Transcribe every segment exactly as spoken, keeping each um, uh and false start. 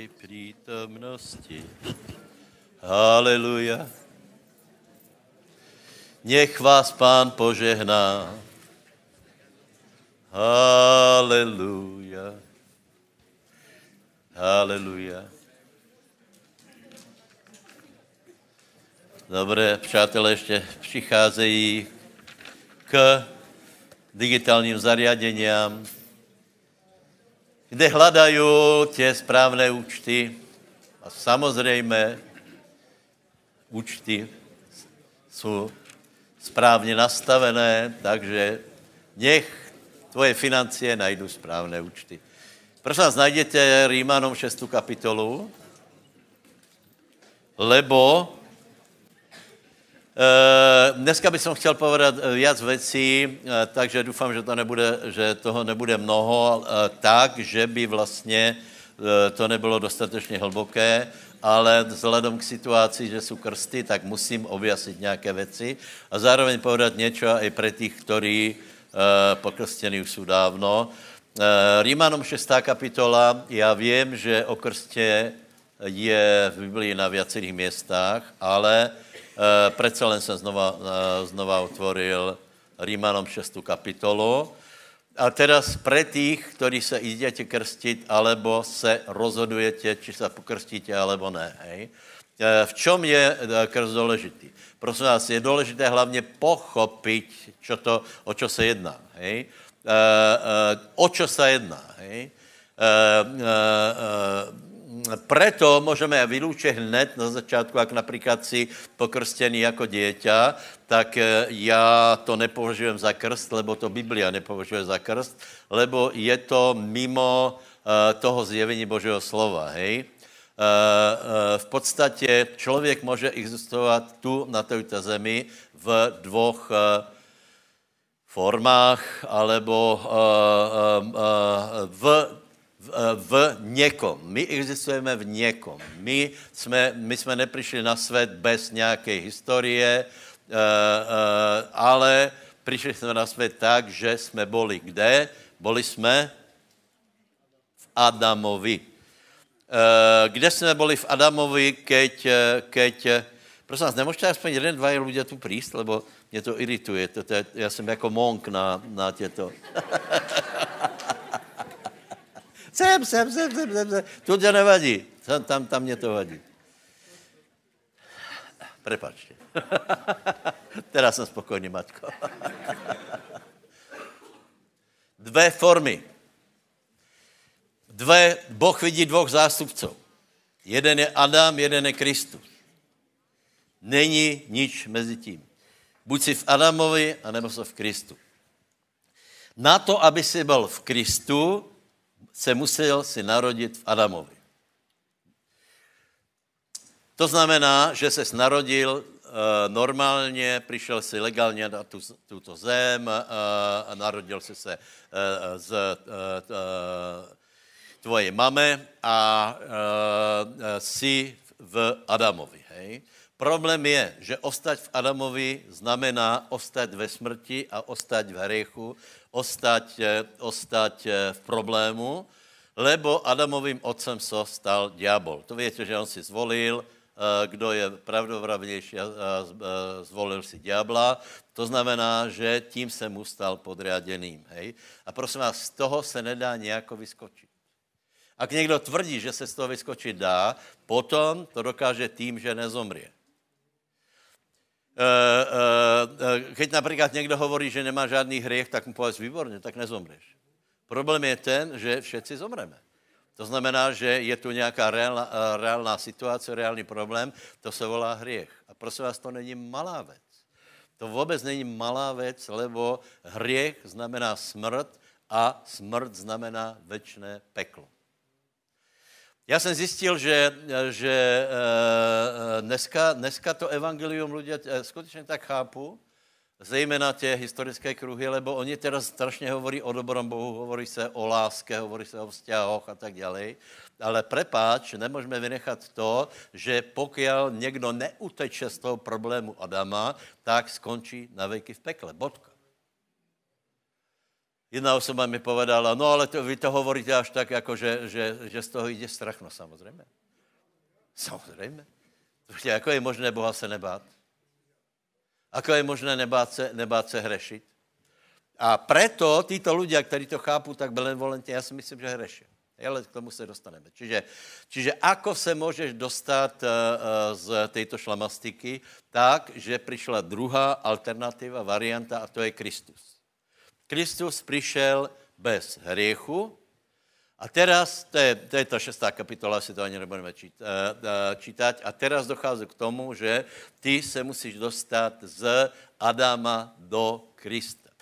Tvojej prítomnosti. Haleluja. Nech vás Pán požehná. Haleluja. Haleluja. Dobre, přátelé, ešte přicházejí k digitálnym zariadeniam, kde hľadajú tie správne účty a samozrejme účty sú správne nastavené, takže nech tvoje financie najdú správne účty. Prosím vás, nájdete Rímanom šestú kapitolu, lebo dneska by som chcel povedať viac vecí, takže dúfam, že, to nebude, že toho nebude mnoho, tak, že by vlastne to nebylo dostatečne hlboké, ale vzhledom k situácii, že sú krsty, tak musím objasniť nejaké veci a zároveň povedať niečo aj pre tých, ktorí pokrstení už sú dávno. Rímanom šestá kapitola, ja viem, že o krste je v Biblii na viacerých miestach, ale Uh, predsa len som znova, uh, znova otvoril Rímanom šestú kapitolu. A teraz pre tých, ktorí sa idete krstiť, alebo sa rozhodujete, či sa pokrstíte, alebo ne. Hej. Uh, v čom je uh, krst dôležitý? Prosím vás, je dôležité hlavne pochopiť, čo to, o čo sa jedná. Hej. Uh, uh, o čo sa jedná. Hej. Uh, uh, uh, Preto môžeme vylúčiť hned na začátku, ak napríklad si pokrstený ako dieťa, tak ja to nepovažujem za krst, lebo to Biblia nepovažuje za krst, lebo je to mimo uh, toho zjevení Božího slova, hej. Uh, uh, v podstatě člověk může existovat tu na této zemi v dvoch uh, formách, alebo uh, uh, uh, v v někom. My existujeme v někom. My jsme, my jsme neprišli na svět bez nějaké historie, ale prišli jsme na svět tak, že jsme boli kde? Boli jsme v Adamovi. Kde jsme boli v Adamovi, keď... keď prosím vás, nemůžete aspoň jeden, dva ľudia tu prísť, lebo mě to irituje. Toto je, já jsem jako monk na, na těto... Sem, sem, sem, sem, sem, sem. Tu ťa nevadí. Tam, tam, tam mne to vadí. Prepáčte. Teraz som spokojný, Maťko. Dve formy. Dve, Boh vidí dvoch zástupcov. Jeden je Adam, jeden je Kristus. Není nič mezi tím. Buď si v Adamovi, anebo si v Kristu. Na to, aby si bol v Kristu, se musel si narodit v Adamovi. To znamená, že ses narodil e, normálně, přišel si legálně na tu, tuto zem, e, a narodil si se e, z e, tvojej mame a e, si v Adamovi. Hej? Problém je, že ostať v Adamovi znamená ostať ve smrti a ostať v hriechu, ostať, ostať v problému, lebo Adamovým otcem sa stal diabol. To viete, že on si zvolil, kdo je pravdovravnejší, zvolil si diabla. To znamená, že tím se mu stal podriadeným. Hej? A prosím vás, z toho se nedá nejako vyskočiť. Ak někdo tvrdí, že se z toho vyskočiť dá, potom to dokáže tím, že nezomrie. Keď napríklad niekto hovorí, že nemá žádný hriech, tak mu povedz výborne, tak nezomrieš. Problém je ten, že všetci zomreme. To znamená, že je tu nejaká reálna, reálna situácia, reálny problém, to sa volá hriech. A prosím vás, to není malá vec. To vôbec není malá vec, lebo hriech znamená smrt a smrt znamená večné peklo. Já jsem zjistil, že, že dneska, dneska to evangelium ľudia skutečně tak chápu, zejména tie historické kruhy, lebo oni teraz strašně hovorí o dobrom Bohu, hovorí se o láske, hovorí se o vzťahoch a tak ďalej. Ale prepáč, nemůžeme vynechat to, že pokud někdo neuteče z toho problému Adama, tak skončí na veky v pekle. Bodka. Jedna osoba mi povedala, no ale to, vy to hovoríte až tak, ako že, že, že z toho ide strach. No samozrejme. Samozrejme. Protože ako je možné Boha se nebát? Ako je možné nebát se, nebát se hrešiť? A preto títo ľudia, ktorí to chápu tak benevolentně, já si myslím, že hreši. Ale k tomu se dostaneme. Čiže, čiže ako se môžeš dostat z tejto šlamastiky tak, že prišla druhá alternativa, varianta, a to je Kristus. Kristus prišiel bez hriechu a teraz, to je, to je ta šestá kapitola, si to ani nebudeme čítať, a teraz dochází k tomu, že ty se musíš dostat z Adama do Krista.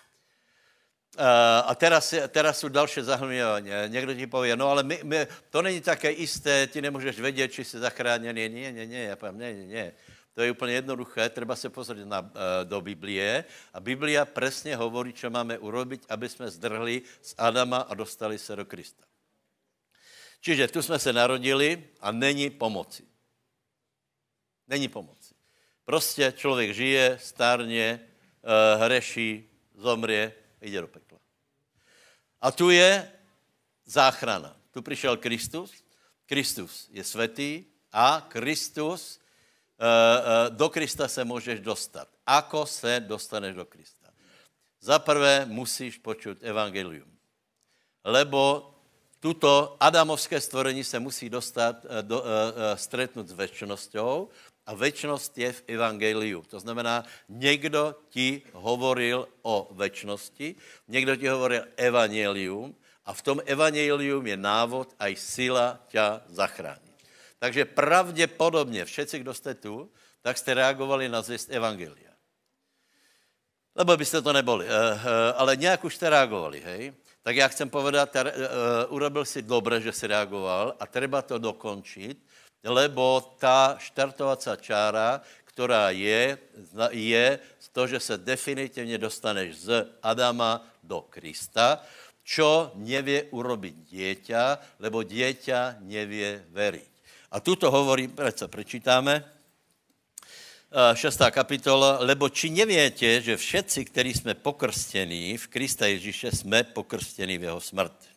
A teraz, teraz sú dalšie zahmlievania. Niekto ti povie, no ale my, my, to není také isté, ty nemôžeš vedieť, či si zachránený. Nie, nie, nie, ja poviem, nie, nie, nie. To je úplne jednoduché, treba sa pozrieť na, do Biblie a Biblia presne hovorí, čo máme urobiť, aby sme zdrhli z Adama a dostali sa do Krista. Čiže tu sme sa narodili a není pomoci. Není pomoci. Proste človek žije, stárne, hreší, zomrie, ide do pekla. A tu je záchrana. Tu prišiel Kristus. Kristus je svätý a Kristus, do Krista se môžeš dostať. Ako se dostaneš do Krista? Za prvé musíš počuť evangelium. Lebo tuto adamovské stvorení se musí dostat, do, stretnúť s večnosťou a večnost je v evangeliu. To znamená, někdo ti hovoril o večnosti, někdo ti hovoril evangelium a v tom evangelium je návod aj sila ťa zachránit. Takže pravděpodobně všetci, kdo jste tu, tak jste reagovali na zvěst evangelia. Lebo byste to neboli, ale nějak už jste reagovali, hej? Tak já chcem povedat, urobil si dobré, že si reagoval a treba to dokončit, lebo tá štartovacia čára, ktorá je, je to, že sa definitívne dostaneš z Adama do Krista, čo nevie urobiť dieťa, lebo dieťa nevie veriť. A tuto hovorí, predsa prečítame, šestá kapitola, lebo či neviete, že všetci, ktorí sme pokrstení v Krista Ježíše, sme pokrstení v jeho smrti.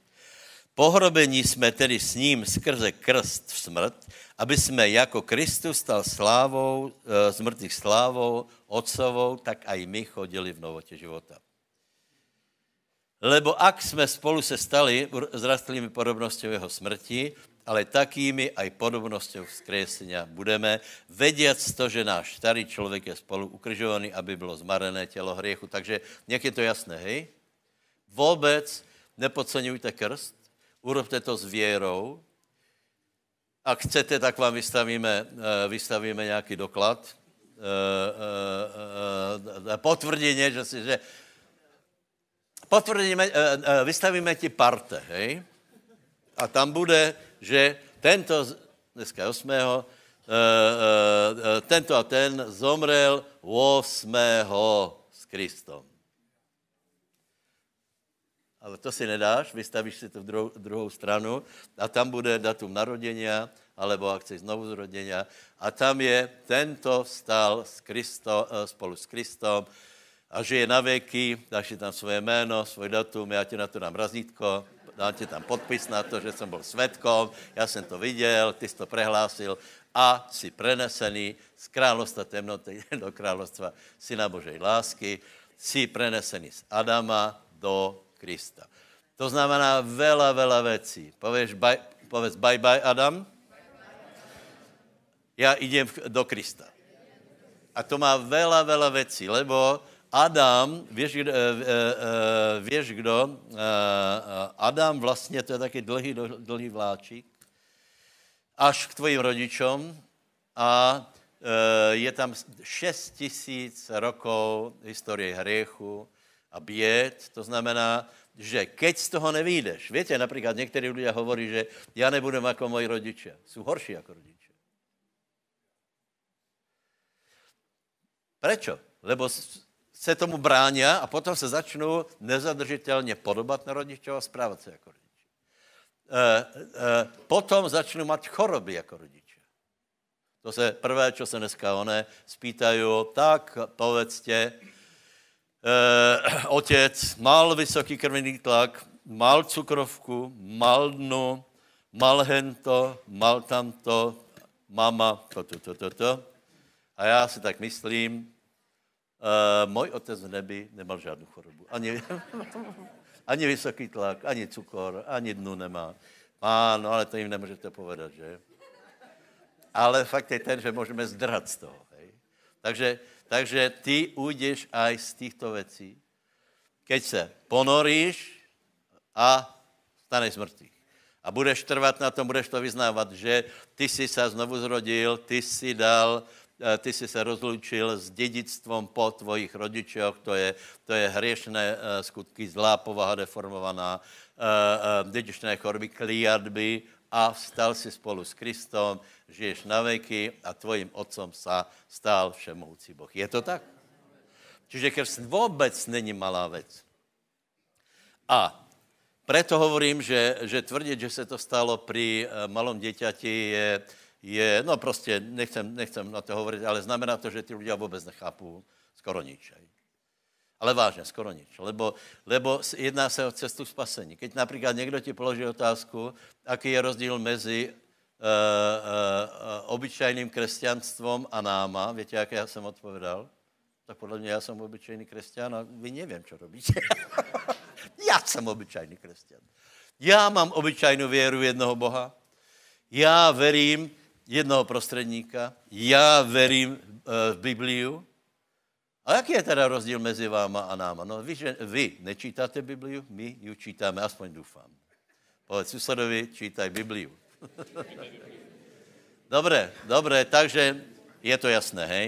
Pohrobení jsme tedy s ním skrze krst v smrt, aby jsme jako Kristus stal slávou, z mrtvých slávou Otcovou, tak aj my chodili v novotě života. Lebo ak jsme spolu se stali zrastlými podobností jeho smrti, ale takými aj podobnosťou vzkriesenia budeme, vediac to, že náš starý človek je spolu ukrižovaný, aby bylo zmarené tělo hriechu. Takže nech je to jasné, hej? Vôbec nepodceňujte krst, urobte to s vierou. Ak chcete, tak vám vystavíme, vystavíme nejaký doklad. Potvrdenie, že si... Že... Potvrdíme, vystavíme ti parte, hej? A tam bude, že tento, dneska je osmého, tento a ten zomrel osmého s Kristom. Ale to si nedáš, vystavíš si to v druhou, druhou stranu a tam bude datum narodenia alebo akce znovuzrodenia a tam je tento stál s Kristo, spolu s Kristom a žije na veky, dáš ti tam svoje jméno, svoj datum, ja ti na to dám razítko, dám ti tam podpis na to, že som bol svedkom, ja som to videl, ty si to prehlásil a si prenesený z kráľovstva temnoty do kráľovstva Syna Božej lásky, si prenesený z Adama do Krista. To znamená veľa, veľa vecí. Povieš, baj, povedz bye bye Adam. Ja idem do Krista. A to má veľa, veľa vecí, lebo Adam, vieš, vieš kdo? Adam vlastne to je taký dlhý, dlhý vláčik až k tvojim rodičom a je tam šesť tisíc rokov histórie hriechu a bied, to znamená, že keď z toho nevídeš, viete, napríklad niektorí ľudia hovorí, že ja nebudem ako moji rodičia. Sú horší ako rodičia. Prečo? Lebo se tomu bránia a potom sa začnú nezadržiteľne podobať na rodičov a správať sa ako rodičia. E, e, potom začnú mať choroby ako rodičia. To se prvé, čo sa dneska one spýtajú, tak povedzte, otec mal vysoký krvný tlak, mal cukrovku, mal dnu, mal hento, mal tamto, mama, toto, toto, toto. A já si tak myslím, uh, můj otec v nebi nemal žádnou chorobu. Ani, ani vysoký tlak, ani cukor, ani dnu nemá. Má, no ale to jim nemůžete povedat, že? Ale fakt je ten, že můžeme zdrhat z toho. Hej? Takže, takže ty ujdeš aj z těchto věcí, keď se ponoríš a staneš z mrtvých. A budeš trvat na tom, budeš to vyznávat, že ty jsi se znovu zrodil, ty jsi dal, ty jsi se rozlučil s dědictvom po tvojich rodičoch, to je, to je hriešné skutky, zlá povaha deformovaná, dědičné choroby, kliatby a stal si spolu s Kristom, žiješ na veky a tvojím otcom sa stál všemohúci Boh. Je to tak? Čiže krst vůbec není malá věc. A preto hovorím, že, že tvrdiť, že se to stalo pri malom dieťati je, je no prostě nechcem, nechcem na to hovoriť, ale znamená to, že tí ľudia vôbec nechápu skoro nič. Aj. Ale vážne, skoro nič, lebo, lebo jedná sa o cestu spasení. Keď napríklad niekto ti položí otázku, aký je rozdiel mezi uh, uh, obyčajným kresťanstvom a náma, viete, aké ja som odpovedal? Tak podľa mňa ja som obyčajný kresťan a vy neviem, čo robíte. Já jsem obyčajný kresťan. Já mám obyčajnou věru jednoho Boha. Já verím jednoho prostředníka. Já verím v Bibliu. A jaký je teda rozdíl mezi váma a náma? No vy, že, vy nečítáte Bibliu, my ju čítáme, aspoň doufám. Povedz susedovi, čítaj Bibliu. Dobré, dobré, takže je to jasné, hej?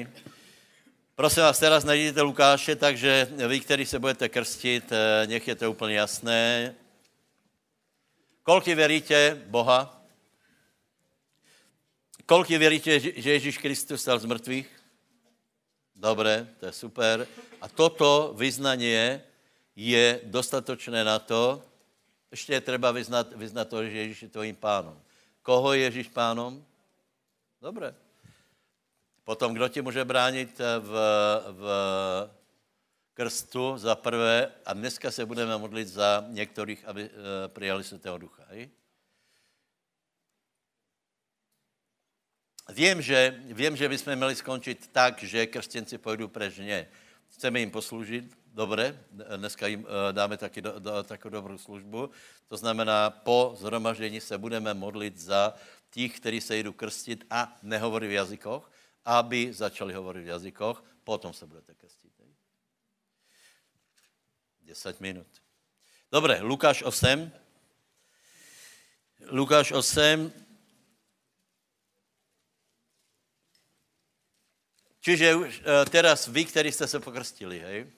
Prosím vás, teraz najdete Lukáše, takže vy, kteří se budete krstit, nech je to úplně jasné. Koľko veríte Boha? Koľko veríte, že Ježíš Kristus stal z mrtvých? Dobré, to je super. A toto vyznanie je dostatočné na to, ještě je třeba vyznat, vyznat to, že Ježíš je tvojím pánom. Koho je Ježíš pánom? Dobré. Potom, kdo ti může bránit v, v krstu za prvé, a dneska se budeme modlit za některých, aby e, prijali Svatého Ducha. Je? Vím, že, vím, že bychom měli skončit tak, že křesťanci pojedou preč. Ne. Chceme jim posloužit, dobré, dneska jim e, dáme taky do, do, takovou dobrou službu. To znamená, po zhromaždění se budeme modlit za těch, kteří se jdou krstit a nehovorí v jazykoch, aby začali hovořit v jazykoch, potom se budete krstit. deset minut. Dobré, Lukáš osm. Lukáš osm. Čiže už teraz vy, kteří jste se pokrstili, hej?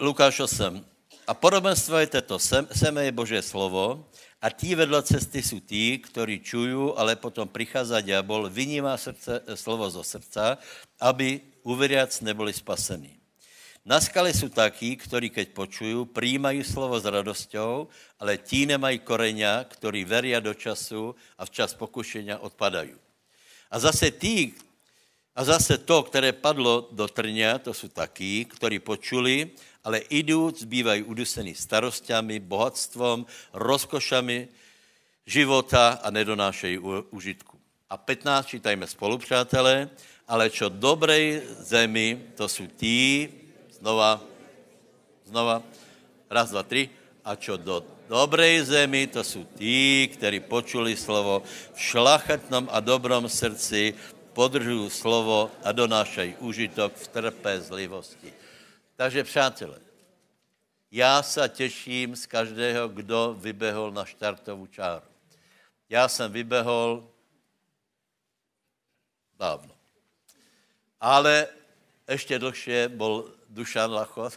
Lukáš osm. A podobenstvo je toto, seme je Božie slovo a tí vedľa cesty sú tí, ktorí čujú, ale potom prichádza diabol, vyníma srdce, slovo zo srdca, aby uveriac neboli spasení. Na skale sú takí, ktorí keď počujú, príjmajú slovo s radosťou, ale tí nemajú koreňa, ktorí veria do času a v čas pokušenia odpadajú. A zase tí, a zase to, ktoré padlo do trňa, to sú takí, ktorí počuli, ale idúc bývajú udusení starostiami, bohatstvom, rozkošami života a nedonášejí užitku. A patnáct čítajme spolu, přátelé, ale čo dobrej zemi, to sú tí, znova, znova, raz, dva, tri, a čo do dobrej zemi, to sú tí, ktorí počuli slovo v šlachetnom a dobrom srdci, podržují slovo a donášají užitok v trpezlivosti. Takže, přátelé, já se těším z každého, kdo vybehol na štartovou čáru. Já jsem vybehol dávno. Ale ještě dlhšie byl Dušan Lachov,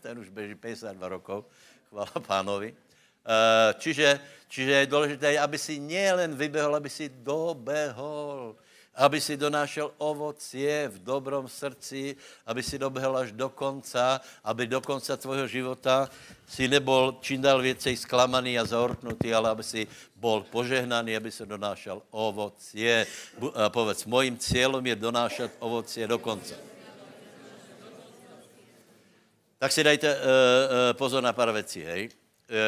ten už beží päťdesiatdva rokov, chvála pánovi. Čiže, čiže je důležité, aby si nielen vybehol, aby si dobehol. aby si donášel ovocie v dobrom srdci, aby si dobehel až do konca, aby do konca tvojho života si nebol čím dál viacej sklamaný a zahorknutý, ale aby si bol požehnaný, aby si donášal ovocie. Povedz, mojím cieľom je donášať ovocie do konca. Tak si dajte uh, uh, pozor na pár vecí, hej. E, e,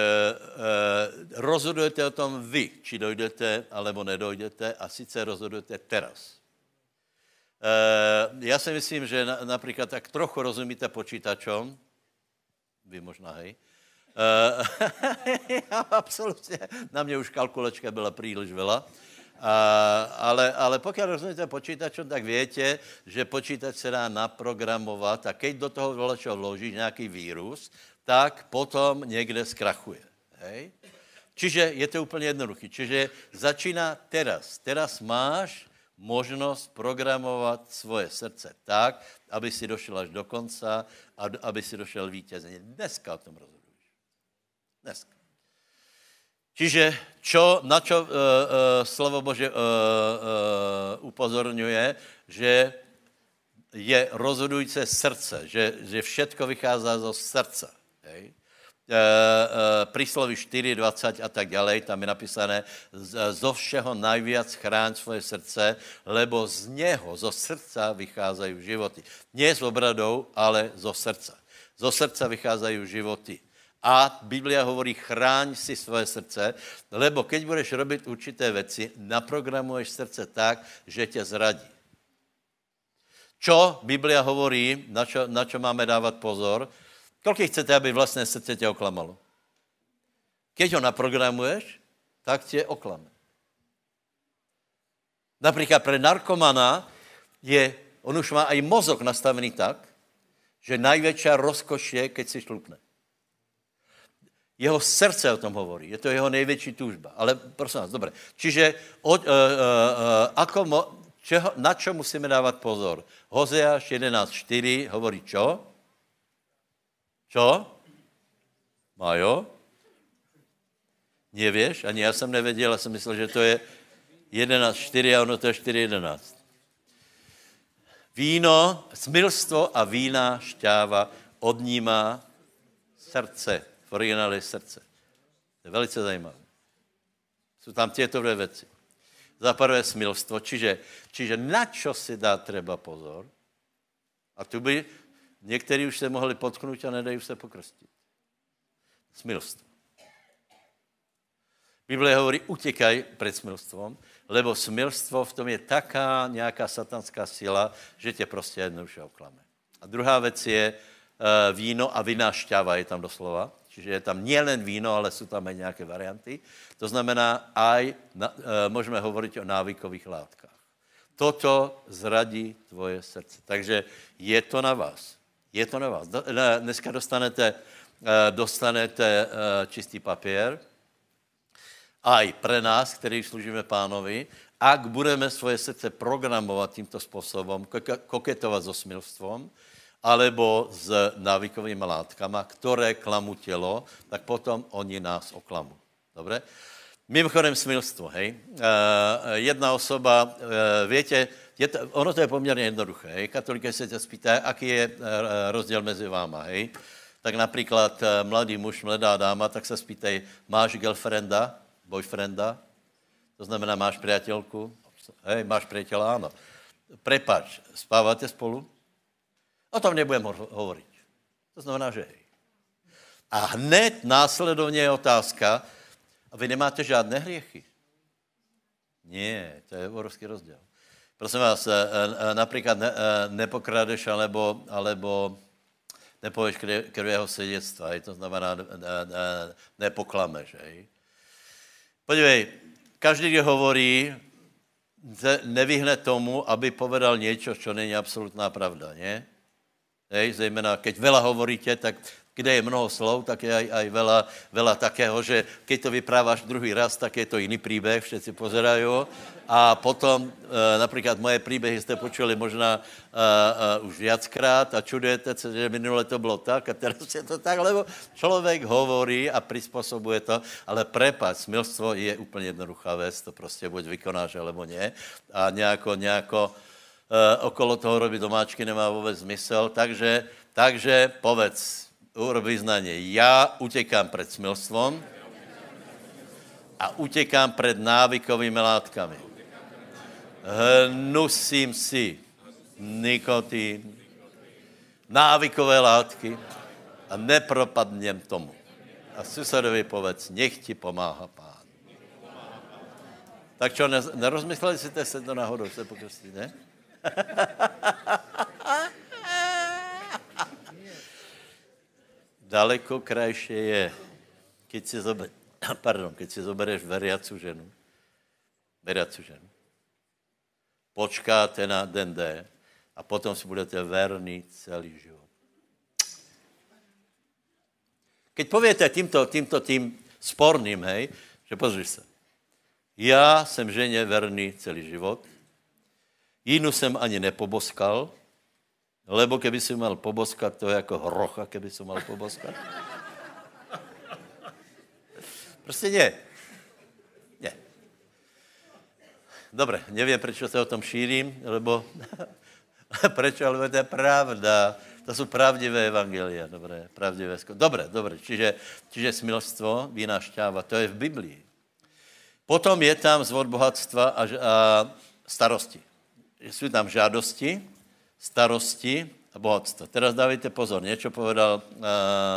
rozhodujete o tom vy, či dojdete, alebo nedojdete, a sice rozhodujete teraz. E, ja si myslím, že na, napríklad tak trochu rozumíte počítačom, vy možná, hej, e, ja, absolútne, na mne už kalkulačka byla príliš veľa, a, ale, ale pokiaľ rozumíte počítačom, tak viete, že počítač sa dá naprogramovať a keď do toho veľačo vložíš nejaký vírus, tak potom někde skrachuje. Hej? Čiže je to úplně jednoduché. Čiže začíná teraz. Teraz máš možnost programovat svoje srdce tak, aby si došel až do konca a aby si došel vítězně. Dneska o tom rozhoduješ. Dneska. Čiže čo, na čo uh, uh, slovo Bože uh, uh, upozorňuje, že je rozhodující srdce, že, že všetko vychází zo srdce. E, e, prísloví štyri dvadsať a tak ďalej, tam je napísané, zo všeho najviac chráň svoje srdce, lebo z neho, zo srdca vycházajú životy. Nie z obradov, ale zo srdca. Zo srdca vycházajú životy. A Biblia hovorí, chráň si svoje srdce, lebo keď budeš robiť určité veci, naprogramuješ srdce tak, že ťa zradí. Čo Biblia hovorí, na čo, na čo máme dávať pozor? Koľko chcete, aby vlastné srdce ťa oklamalo? Keď ho naprogramuješ, tak ťa oklame. Napríklad pre narkomana je, on už má aj mozog nastavený tak, že najväčšia rozkoš je, keď si šľupne. Jeho srdce o tom hovorí, je to jeho nejväčší túžba. Ale prosím vás, dobre. Čiže o, e, e, ako mo, čeho, na čo musíme dávať pozor? Hozeáš jedenásť štyri hovorí čo? Čo? Majo? Nevieš? Ani ja som nevedel, ja som myslel, že to je jedenásť štyri a ono to je štyri jedenásť. Víno, smilstvo a vína šťáva odnímá srdce. V originále je srdce. To je velice zajímavé. Sú tam tieto dve veci. Za prvé smilstvo, čiže, čiže na čo si dá treba pozor? A tu by... Někteří už se mohli potknout a nedají se pokrstit. Smilstvo. Biblia hovorí, utekaj pred smilstvom, lebo smilstvo v tom je taká nějaká satanská síla, že tě prostě jednoduše oklame. A druhá věc je uh, víno a vinná šťava je tam doslova. Čiže je tam nielen víno, ale jsou tam aj nějaké varianty. To znamená, aj na, uh, můžeme hovorit o návykových látkách. Toto zradí tvoje srdce. Takže je to na vás. Je to na vás. Dneska dostanete, dostanete čistý papír, aj pre nás, který služíme pánovi, ak budeme svoje srdce programovat tímto způsobem, koketovat so smilstvom, alebo s návykovými látkama, které klamu tělo, tak potom oni nás oklamu. Dobre? Mimochodem smilstvo, hej. Jedna osoba, viete, je to, ono to je poměrně jednoduché, hej. Katolíky se tě spýtají, aký je rozdíl mezi váma, hej. Tak například mladý muž, mladá dáma, tak se spýtají, máš girlfrienda, boyfrienda? To znamená, máš priateľku? Hej, máš priateľa, áno. Prepač, spávate spolu? O tom nebudem hovoriť. To znamená, že hej. A hned následovně je otázka, a vy nemáte žádné hriechy. Nie, to je obrovský rozdíl. Prosím vás, například ne, nepokradeš, alebo, alebo nepověš krvého svědectva. To znamená, ne, ne, nepoklameš. Hej. Podívej, každý, kdo hovorí, nevyhne tomu, aby povedal něco, co není absolutná pravda. Nie? Hej, zejména, keď veľa hovoríte, tak kde je mnoho slov, tak je aj, aj veľa, veľa takého, že keď to vyprávaš druhý raz, tak je to iný príbeh, všetci pozerajú. A potom, e, napríklad moje príbehy ste počuli možná e, e, už viackrát a čudujete, že minule to bolo tak a teraz je to tak, lebo človek hovorí a prispôsobuje to, ale prepáč, smilstvo je úplne jednoduchá vec, to proste buď vykonáš, alebo nie. A nejako, nejako e, okolo toho robiť domáčky nemá vôbec zmysel, takže, takže povedz, urob vyznanie. Ja utekám pred smilstvom a utekám pred návykovými látkami. Hnusím si nikotín, návykové látky a nepropadnem tomu. A susedovi povedz, nech ti pomáha Pán. Tak čo, nerozmysleli si to do náhodou, se pokrstí, ne? Daleko krajšie je, keď si, zober, pardon, keď si zobereš veriacu ženu, veriacu ženu, počkáte na den D a potom si budete verní celý život. Keď poviete týmto, týmto tým sporným, hej, že pozri sa, ja som žene verný celý život, jinú som ani nepoboskal, lebo keby si mal poboskať, to je ako hrocha, keby som mal poboskať. Proste nie. Nie. Dobre, neviem, prečo sa o tom šírim, lebo prečo, ale to je pravda. To sú pravdivé evangelia. Dobre, pravdivé. Dobre, dobre. Čiže, čiže smilstvo, vína, šťáva, to je v Biblii. Potom je tam zvod bohatstva a, a starosti. Sú tam žádosti, starosti a bohatstva. Teraz dávajte pozor, niečo povedal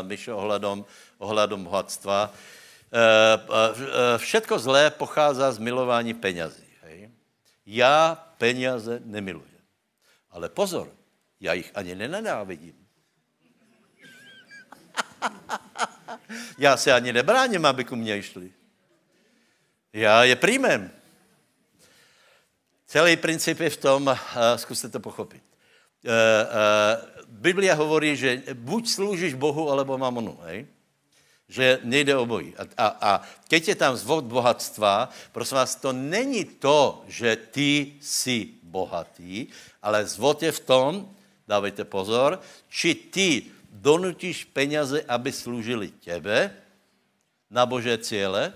Mišo uh, ohľadom, ohľadom bohatstva. Uh, uh, všetko zlé pochádza z milování peňazí. Hej? Ja peňaze nemilujem. Ale pozor, ja ich ani nenávidím. Ja se ani nebráním, aby ku mne išli. Ja je príjmem. Celý princíp je v tom, uh, skúste to pochopiť. Uh, uh, Biblia hovorí, že buď slúžiš Bohu, alebo mamonu, hej? Že nejde obojí. A, a, a keď je tam zvod bohatstva, prosím vás, to není to, že ty si bohatý, ale zvod je v tom, dávajte pozor, či ty donutíš peňaze, aby slúžili tebe na Božie ciele,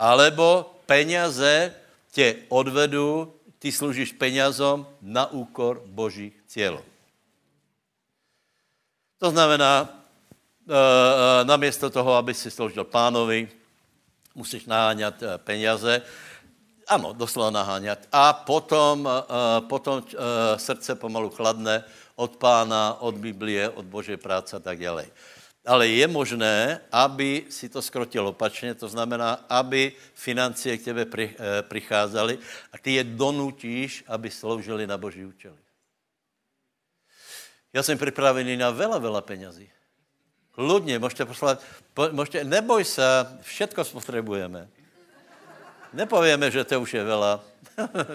alebo peňaze tě odvedú, ty slúžiš peňazom na úkor Božích cieľov. To znamená, e, namiesto toho, aby si slúžil Pánovi, musíš naháňať peňaze. Áno, doslova naháňať. A potom, e, potom e, srdce pomalu chladne od Pána, od Biblie, od Božej práce a tak ďalej. Ale je možné, aby si to skrotil opačne, to znamená, aby financie k tebe pricházely a ty je donutíš, aby sloužili na Boží účely. Ja som pripravený na veľa, veľa peňazí. Ľudne, môžete poslať, môžete, neboj sa, všetko spotrebujeme. Nepovieme, že to už je veľa.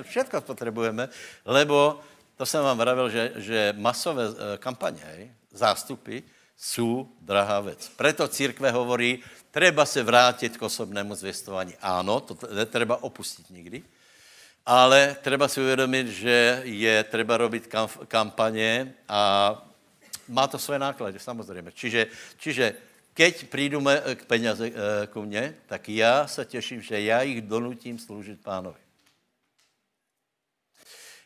Všetko spotrebujeme, lebo to som vám vravel, že, že masové kampanie, zástupy, sú drahá vec. Preto církve hovorí, treba sa vrátiť k osobnému zvestovaniu. Áno, to netreba opustiť nikdy, ale treba si uvedomiť, že je treba robiť kampanie a má to svoje náklady, samozrejme. Čiže, čiže keď prídu k peniaze ku mne, tak ja sa teším, že ja ich donutím slúžiť Pánovi.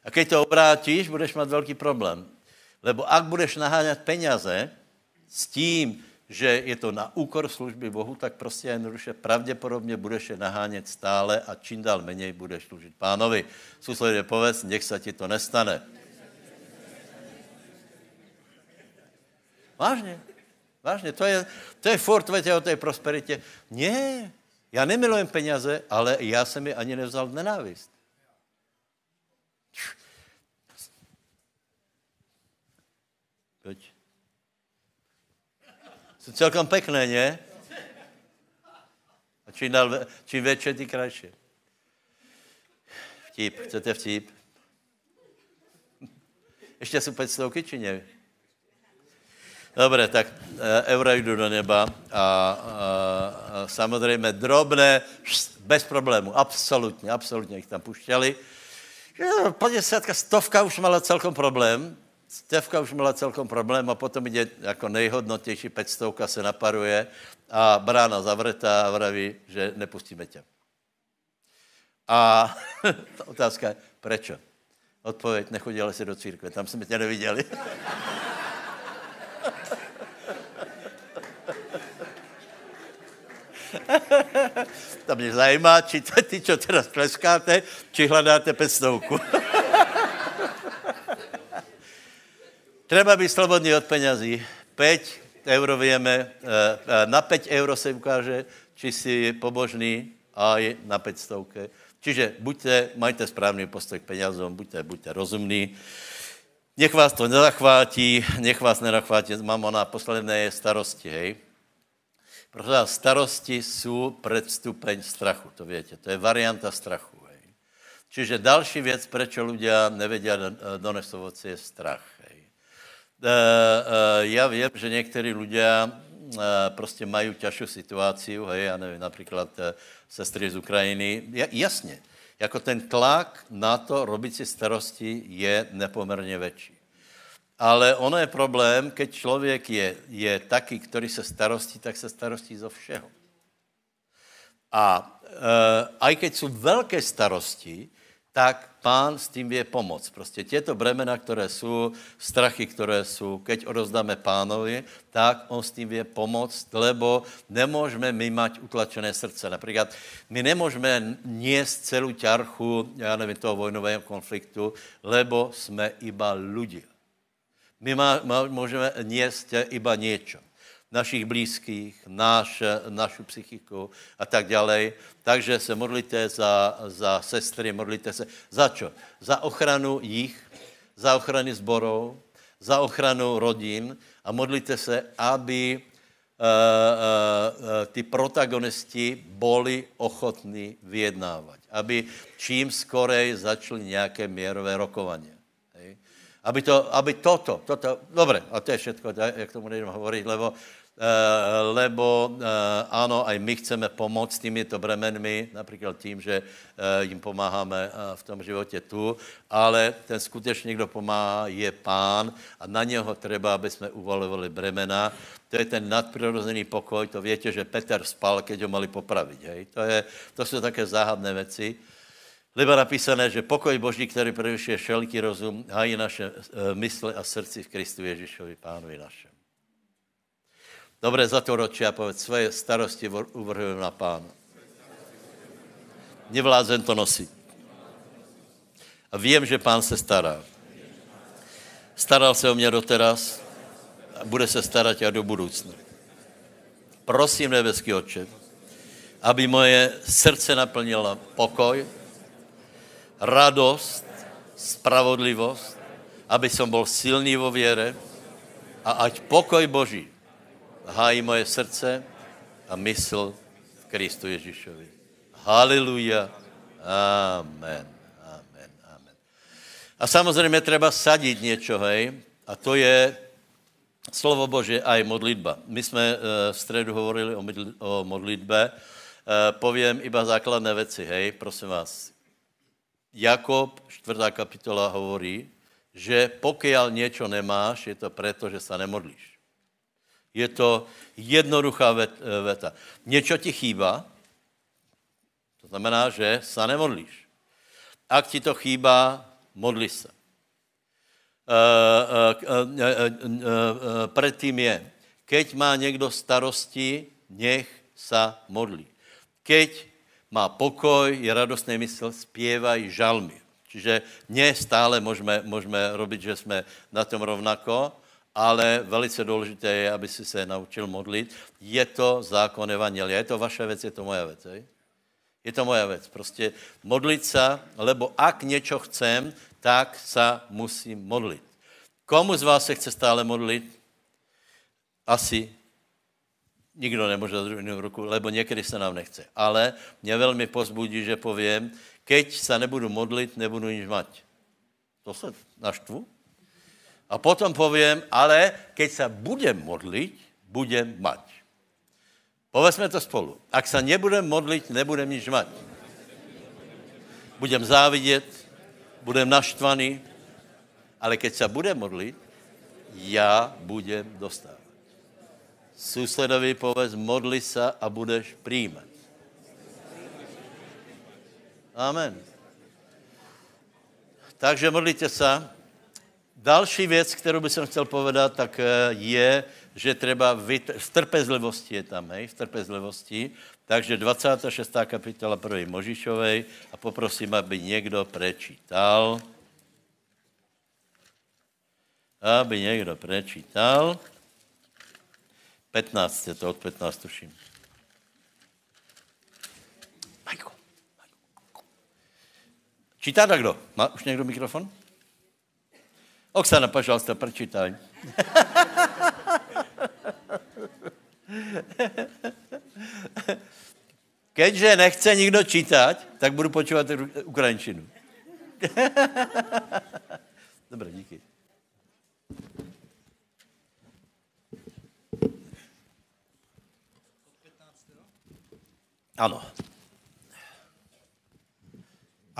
A keď to obrátiš, budeš mať veľký problém. Lebo ak budeš naháňať peniaze s tím, že je to na úkor služby Bohu, tak prostě jednoduše pravděpodobně budeš je nahánět stále a čím dál menej budeš služit Pánovi. Súsledne povedz, nech sa ti to nestane. Vážně, vážně, to je, to je furt, viete, o tej prosperitě. Nie, já nemilujem peněze, ale já jsem je ani nevzal v nenávist. Poď. Sú celkom pekné, nie? A čím, dal, čím väčšie, tým krajšie. Vtip, chcete vtip? Ešte sú päť stovky, či nie? Dobre, tak eura idú do neba a samozrejme drobné, bez problému, absolútne, absolútne ich tam pušťali. Po desiatka, stovka už mala celkom problém, stovka už mala celkom problém a potom ide ako nejhodnotnejší, päťstovka se naparuje a brána zavretá a vraví, že nepustíme ťa. A otázka je, prečo? Odpověď, nechodila si do církve, tam sme ťa neviděli. To mě zajímá, či ty, čo teraz pleskáte, či hľadáte pecnovku. Treba byť slobodný od peňazí. päť eur vieme, na päť eur se ukáže, či si pobožný aj na päťstovke. Čiže buďte, majte správný postoj k peňazom, buďte, buďte rozumní. Nech vás to nezachvátí, nech vás nenachvátí. Mám ona posledné starosti, hej. Protože starosti sú predstupeň strachu, to viete. To je varianta strachu, hej. Čiže další vec, prečo ľudia nevedia donesť ovocie, je strach, hej. E, e, ja viem, že niektorí ľudia prostě mají ťažšiu situáciu, hej, já nevím, například sestry z Ukrajiny. Jasně, jako ten tlak na to robiť si starosti je nepoměrně větší. Ale ono je problém, keď člověk je, je taký, který se starostí, tak se starostí zo všeho. A e, aj keď jsou velké starosti, tak Pán s tým vie pomôcť. Proste tieto bremena, ktoré sú, strachy, ktoré sú, keď odovzdáme Pánovi, tak on s tým vie pomôcť, lebo nemôžeme my mať utlačené srdce. Napríklad my nemôžeme niesť celú ťarchu, ja neviem, toho vojnového konfliktu, lebo sme iba ľudia. My má, má, môžeme niesť iba niečo. Našich blízkých, náš, našu psychiku a tak ďalej. Takže se modlite za, za sestry, modlite se. Za čo? Za ochranu ich, za ochranu zborov, za ochranu rodín a modlite se, aby uh, uh, ty protagonisti boli ochotní vyjednávať. Aby čím skorej začali nějaké mierové rokovanie. Hej? Aby, to, aby toto, toto, dobre, a to je všetko, ja k tomu nejdem hovoriť, lebo Uh, lebo uh, áno, aj my chceme pomôcť týmito bremenmi, napríklad tým, že uh, im pomáhame uh, v tom živote tu, ale ten skutečne, kto pomáha, je Pán a na neho treba, aby sme uvalovali bremena. To je ten nadprirodzený pokoj, to viete, že Peter spal, keď ho mali popraviť. Hej? To, je, to sú také záhadné veci. Lebo napísané, že pokoj Boží, ktorý prevyšuje všeliký rozum, hájí naše uh, mysle a srdci v Kristu Ježišovi, Pánovi našem. Dobre, za to ročia, povedz, svoje starosti uvrhujem na Pána. Nevládzem to nosiť. A viem, že Pán se stará. Staral se o mňa doteraz a bude se starať aj do budúcna. Prosím, nebeský Otče, aby moje srdce naplnilo pokoj, radosť, spravodlivosť, aby som bol silný vo viere a ať pokoj Boží hájí moje srdce a mysl v Kristu Ježišovi. Haleluja. Amen. Amen. Amen. A samozrejme treba sadiť niečo, hej. A to je slovo Božie aj modlitba. My sme v stredu hovorili o modlitbe. Poviem iba základné veci, hej. Prosím vás. Jakob, štvrtá kapitola, hovorí, že pokiaľ niečo nemáš, je to preto, že sa nemodlíš. Je to jednoduchá veta. Niečo ti chýba, to znamená, že sa nemodlíš. Ak ti to chýba, modli sa. E, e, e, e, e, predtým je, keď má niekto starosti, nech sa modlí. Keď má pokoj, je radostný mysl, spievaj žalmy. Čiže nie stále môžeme, môžeme robiť, že sme na tom rovnako, ale velice důležité je, aby si se naučil modlit. Je to zákon evangelia. Je to vaše věc, je to moja věc. Je? je to moja věc. Prostě modlit se, lebo ak něco chcem, tak se musím modlit. Komu z vás se chce stále modlit? Asi nikdo nemůže za druhou ruku, lebo někdy se nám nechce. Ale mě velmi pozbudí, že povím, keď se nebudu modlit, nebudu nič mať. To se naštvu. A potom poviem, ale keď sa budem modliť, budem mať. Povedzme to spolu. Ak sa nebudem modliť, nebudem nič mať. Budem závidieť, budem naštvaný, ale keď sa budem modliť, ja budem dostávať. Súsledovi povedz, modli sa a budeš príjmať. Amen. Takže modlite sa. Další věc, kterou bych chtěl povedat, tak je, že třeba vytr... v trpezlivosti je tam, hej, v trpezlivosti. Takže dvacátá šestá kapitola prvej Možišovej a poprosím, aby někdo prečítal. Aby někdo prečítal. pätnásť je to, od pätnásteho tuším. Majko, Majko. Čítá takto? Má už někdo mikrofon? Oksana, pažalsta, prečítaj. Keďže nechce nikdo čítať, tak budu počúvať ukrajinčinu. Dobre, díky. Áno.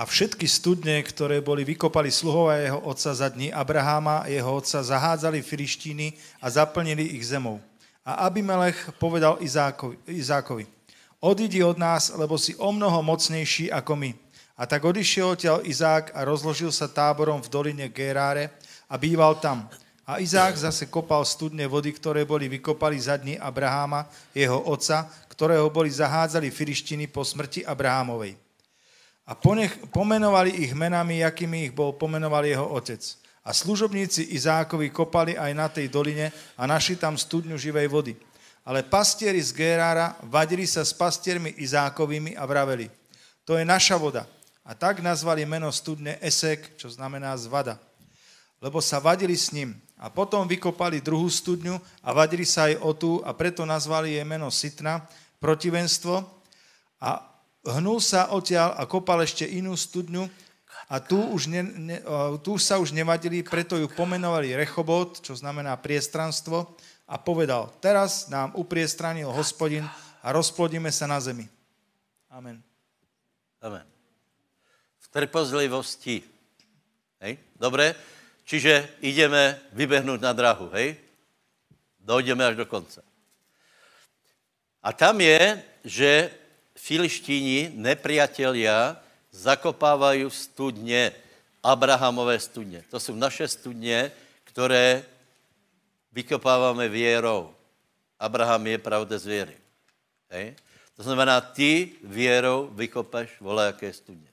A všetky studne, ktoré boli vykopali sluhova jeho otca za dní Abraháma, jeho otca zahádzali Filištíny a zaplnili ich zemou. A Abimelech povedal Izákovi, Izákovi, odídi od nás, lebo si omnoho mocnejší ako my. A tak odišiel odtiaľ Izák a rozložil sa táborom v doline Geráre a býval tam. A Izák zase kopal studne vody, ktoré boli vykopali za dní Abraháma, jeho otca, ktorého boli zahádzali Filištíny po smrti Abrahámovej. A ponech, pomenovali ich menami, jakými ich bol pomenoval jeho otec. A služobníci Izákovi kopali aj na tej doline a našli tam studňu živej vody. Ale pastieri z Gerára vadili sa s pastiermi Izákovými a vraveli, to je naša voda. A tak nazvali meno studne Esek, čo znamená zvada. Lebo sa vadili s ním. A potom vykopali druhú studňu a vadili sa aj o tú a preto nazvali jej meno Sitna, protivenstvo. A hnul sa odtiaľ a kopal ešte inú studňu a tu už, ne, ne, tu už sa už nevadili, preto ju pomenovali Rechobot, čo znamená priestranstvo a povedal, teraz nám upriestranil Hospodin a rozplodíme sa na zemi. Amen. Amen. V trpezlivosti. Hej? Dobre? Čiže ideme vybehnúť na drahu, hej? Dojdeme až do konca. A tam je, že Filištíni, nepriatelia, zakopávajú studne, Abrahamové studne. To sú naše studne, ktoré vykopávame vierou. Abraham je pravde z viery. Hej? To znamená, ty vierou vykopáš voľajaké studne.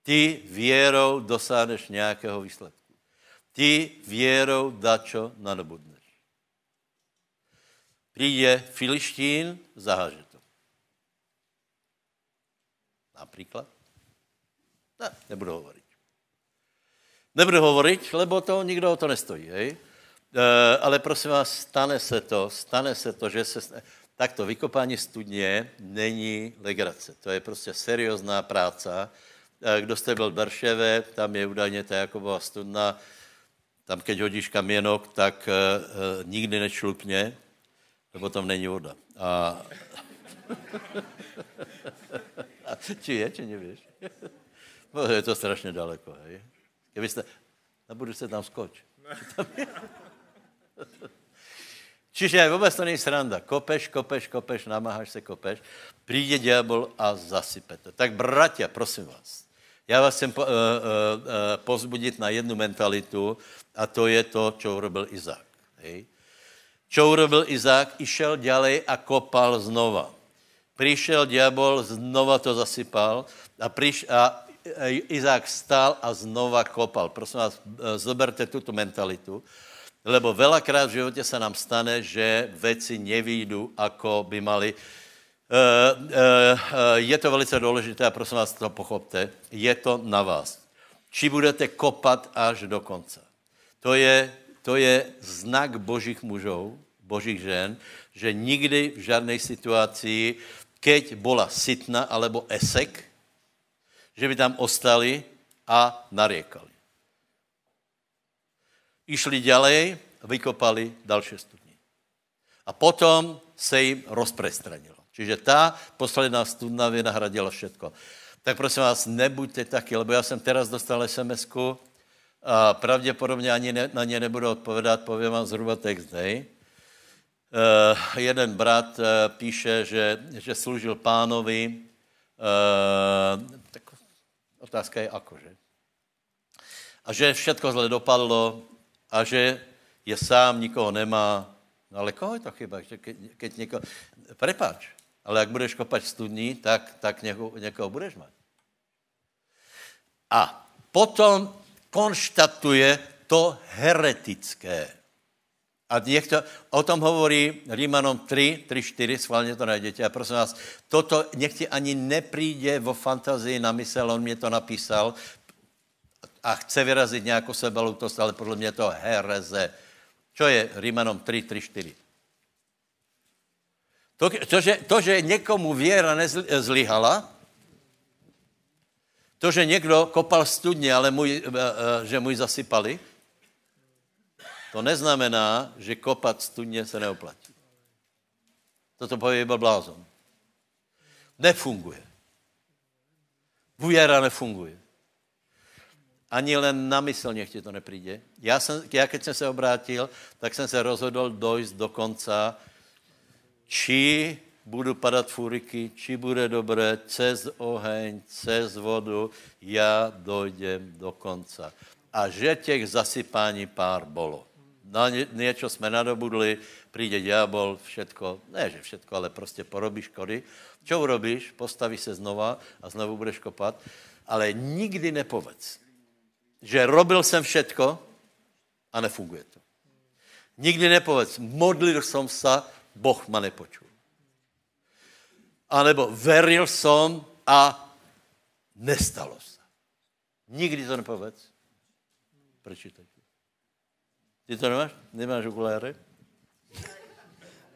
Ty vierou dosáhneš nejakého výsledku. Ty vierou dačo nadobudneš. Príde Filištín, zaháže. Napríklad? Ne, nebudu hovoriť. Nebudu hovoriť, lebo to, nikdo o to nestojí, hej? E, ale prosím vás, stane se to, stane se to, že se... Takto, vykopání studně není legrace. To je prostě seriózná práca. E, kdo jste byl v Berševe, tam je údajně ta Jakobova studna, tam keď hodíš kamienok, tak e, e, nikdy nečlupně, lebo tam není voda. A... Či je, či nevieš? No, je to strašne daleko, hej? Keby ste... Na budúce tam skoč. Tam Čiže aj vôbec to nie je sranda. Kopeš, kopeš, kopeš, namáhaš sa, kopeš. Príde diabol a zasype to. Tak bratia, prosím vás. Ja vás chcem po, uh, uh, uh, pozbudiť na jednu mentalitu a to je to, čo urobil Izák. Hej? Čo urobil Izák? Išiel ďalej a kopal znova. Prišiel diabol, znova to zasypal a, priš, a Izák stál a znova kopal. Prosím vás, zoberte túto mentalitu, lebo veľakrát v živote sa nám stane, že veci nevyjdú, ako by mali. E, e, je to velice dôležité a prosím vás, to pochopte. Je to na vás. Či budete kopať až do konca. To je, to je znak božích mužov, božích žen, že nikdy v žádnej situácii, keď bola Sitna alebo Esek, že by tam ostali a nariekali. išli ďalej, vykopali ďalšie studne. A potom sa im rozprestranilo. Čiže tá posledná studna vynahradila všetko. Tak prosím vás, nebuďte taky, lebo ja som teraz dostal es em esku a pravděpodobně ani ne, na ně nebudu odpovědat, povím vám zhruba text, hej. E, jeden brat e, píše, že, že služil pánovi, e, tak otázka je ako, že? A že všetko zle dopadlo a že je sám, nikoho nemá. No ale koho je to chyba? Ke, keď někoho... Prepáč, ale jak budeš kopať studní, tak, tak někoho, někoho budeš mať. A potom konštatuje to heretické. A niekto, o tom hovorí Rímanom tri, tri, štyri, schválne to nájdete. A prosím vás, toto nech ti ani nepríde vo fantazii na mysel, on mi to napísal a chce vyraziť nejakú sebelútosť, ale podľa mňa je to hereze. Čo je Rímanom tri, tri, štyri? To, to, že, to, že niekomu viera nezlyhala, to, že někdo kopal studně, ale můj, že mu ji zasypali, to neznamená, že kopat studně se neoplatí. Toto povie iba blázon. Nefunguje. Viera nefunguje. Ani len na mysl nech ti to nepríde. Já, jsem, já keď jsem se obrátil, tak jsem se rozhodl dojít do konca, či budu padat furiky, či bude dobré, cez oheň, cez vodu, já dojdem do konca. A že těch zasypání pár bolo. Na niečo sme nadobudli, príde diabol, všetko, ne že všetko, ale prostě porobíš škody. Čo urobíš? Postavíš se znova a znovu budeš kopat. Ale nikdy nepovedz, že robil jsem všetko a nefunguje to. Nikdy nepovedz, modlil som sa, Boh ma nepočul. Alebo veril som a nestalo sa. Nikdy to nepovedz. Prečítaj. Ty to nemáš? Nemáš okuláre?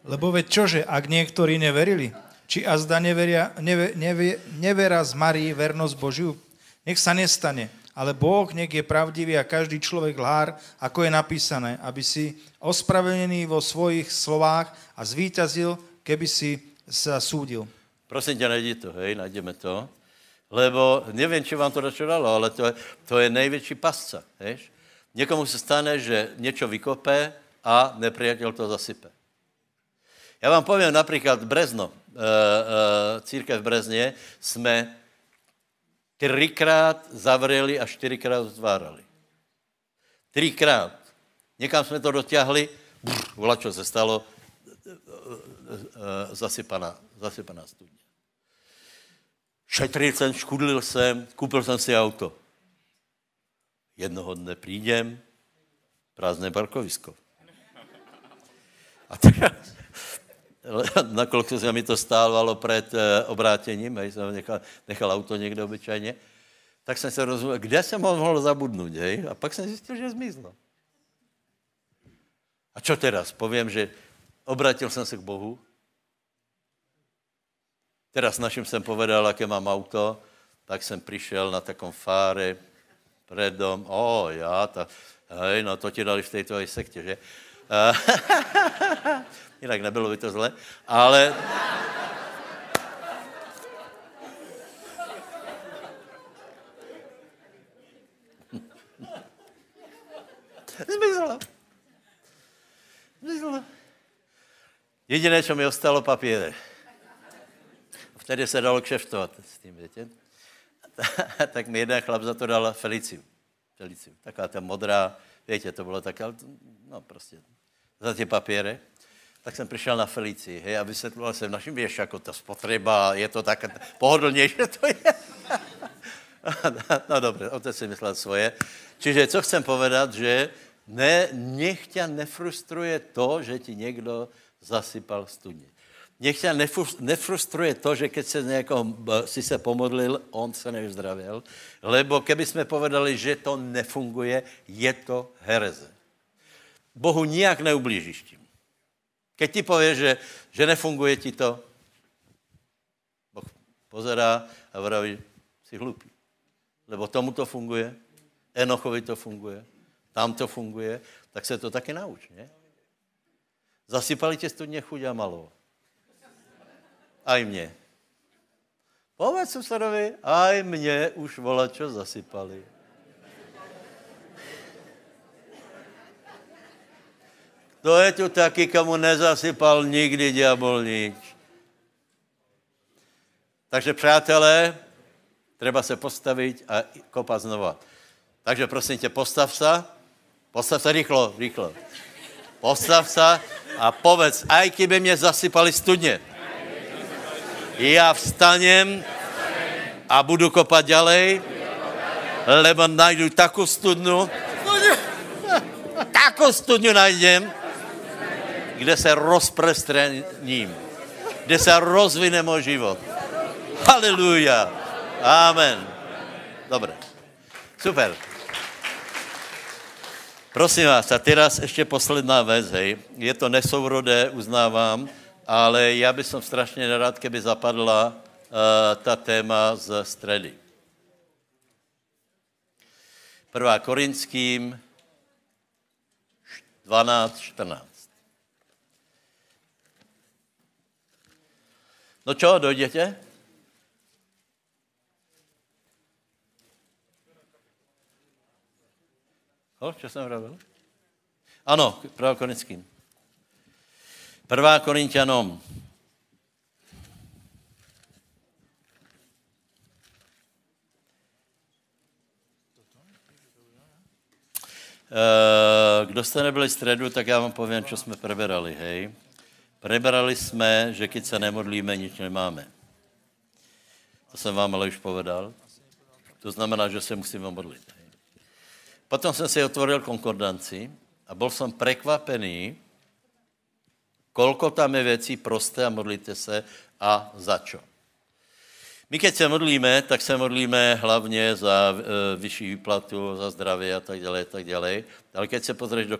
Lebo veď čože, ak niektorí neverili? Či azda neveria, neve, neve, nevera z Marii vernosť Božiu? Nech sa nestane. Ale Boh nech je pravdivý a každý človek lhár, ako je napísané, aby si ospravedlnený vo svojich slovách a zvíťazil, keby si sa súdil. Prosím ťa, nájdi to, hej, nájdeme to. Lebo neviem, či vám to dačo dalo, ale to je, to je největší pasca, hejš. Niekomu se stane, že niečo vykope a nepriateľ to zasype. Ja vám poviem napríklad Brezno, e, e, církev v Brezne, sme trikrát zavreli a štyrikrát otvárali. Trikrát. Niekam sme to dotiahli, volá, čo se stalo, zasypaná, zasypaná studňa. Šetril jsem, škudlil jsem, koupil jsem si auto. Jednoho dne prídem, prázdné parkovisko. A teraz, nakoľko se mi to stávalo před obrátením, hej, jsem nechal, nechal auto někde obyčajně, tak jsem se rozuměl, kde jsem ho mohl zabudnout, hej? A pak jsem zjistil, že zmizlo. A čo teraz? Poviem, že obrátil jsem se k Bohu. Teraz našim jsem povedal, jaké mám auto, tak jsem přišel na takom fáre, predom, o, já, ta, hej, no to ti dali v této sektě, že? Jinak nebylo by to zle, ale... Zmizlo. Zmizlo. Jediné, čo mi ostalo, papíry. Vtedy se dalo kšeftovat s tím, větě. Tak mi jeden chlap za to dal Feliciu. Feliciu. Taková ta modrá, větě, to bylo tak, ale to, no prostě, za ty papíry. Tak jsem přišel na Felicii, hej, a vysvětloval jsem našim, víš, jako ta spotřeba, je to tak, pohodlnější to je. No dobře, otec si myslel svoje. Čiže, co chcem povedat, že ne, nech tě nefrustruje to, že ti někdo zasypal studně. Nech ťa nefrustruje to, že keď se nejakom, si sa pomodlil, on sa neuzdravil, lebo keby sme povedali, že to nefunguje, je to hereze. Bohu nijak neublížiš tím. Keď ti povie, že, že nefunguje ti to, Boh pozerá a vraví, si hlupý. Lebo tomu to funguje, Enochovi to funguje, tam to funguje, tak se to taky nauč, ne? Zasypali tě studně chuť a malou. Aj mě. Povedz susedovi, aj mě už volačo zasypali. To je tu taky, komu nezasypal nikdy diabol nič. Takže přátelé, treba se postavit a kopat znova. Takže prosím tě, postav se, postav se rychlo, rychlo. Postav se a povedz, aj kdyby mě zasypali studně, já vstanem a budu kopat ďalej, lebo najdu takovou studnu, takovou studňu najdem, kde se rozprestrením, kde se rozvine můj život. Halleluja. Amen. Dobre. Super. Prosím vás, a teraz ještě posledná věc, hej. Je to nesourodé, uznávám, ale já bych som strašně nerad, keby zapadla uh, ta téma z stredy. Prvá Korinským dvanáct čtrnáct. No čo, dojdete? Ho, čo som vravel? Ano, prvá Korinským. Prvá Korinťanom. Kdo jste nebyli v středu, tak já vám povím, co jsme preberali, hej. Preberali jsme, že když se nemodlíme, nic nemáme. To jsem vám ale už povedal. To znamená, že se musíme modlit. Hej. Potom jsem si otvoril konkordanci a byl jsem prekvapený, kolko tam je věcí prosté a modlíte se a za čo. My, keď se modlíme, tak se modlíme hlavně za e, vyšší výplatu, za zdraví a tak dále, tak dále. Ale keď se pozrieš do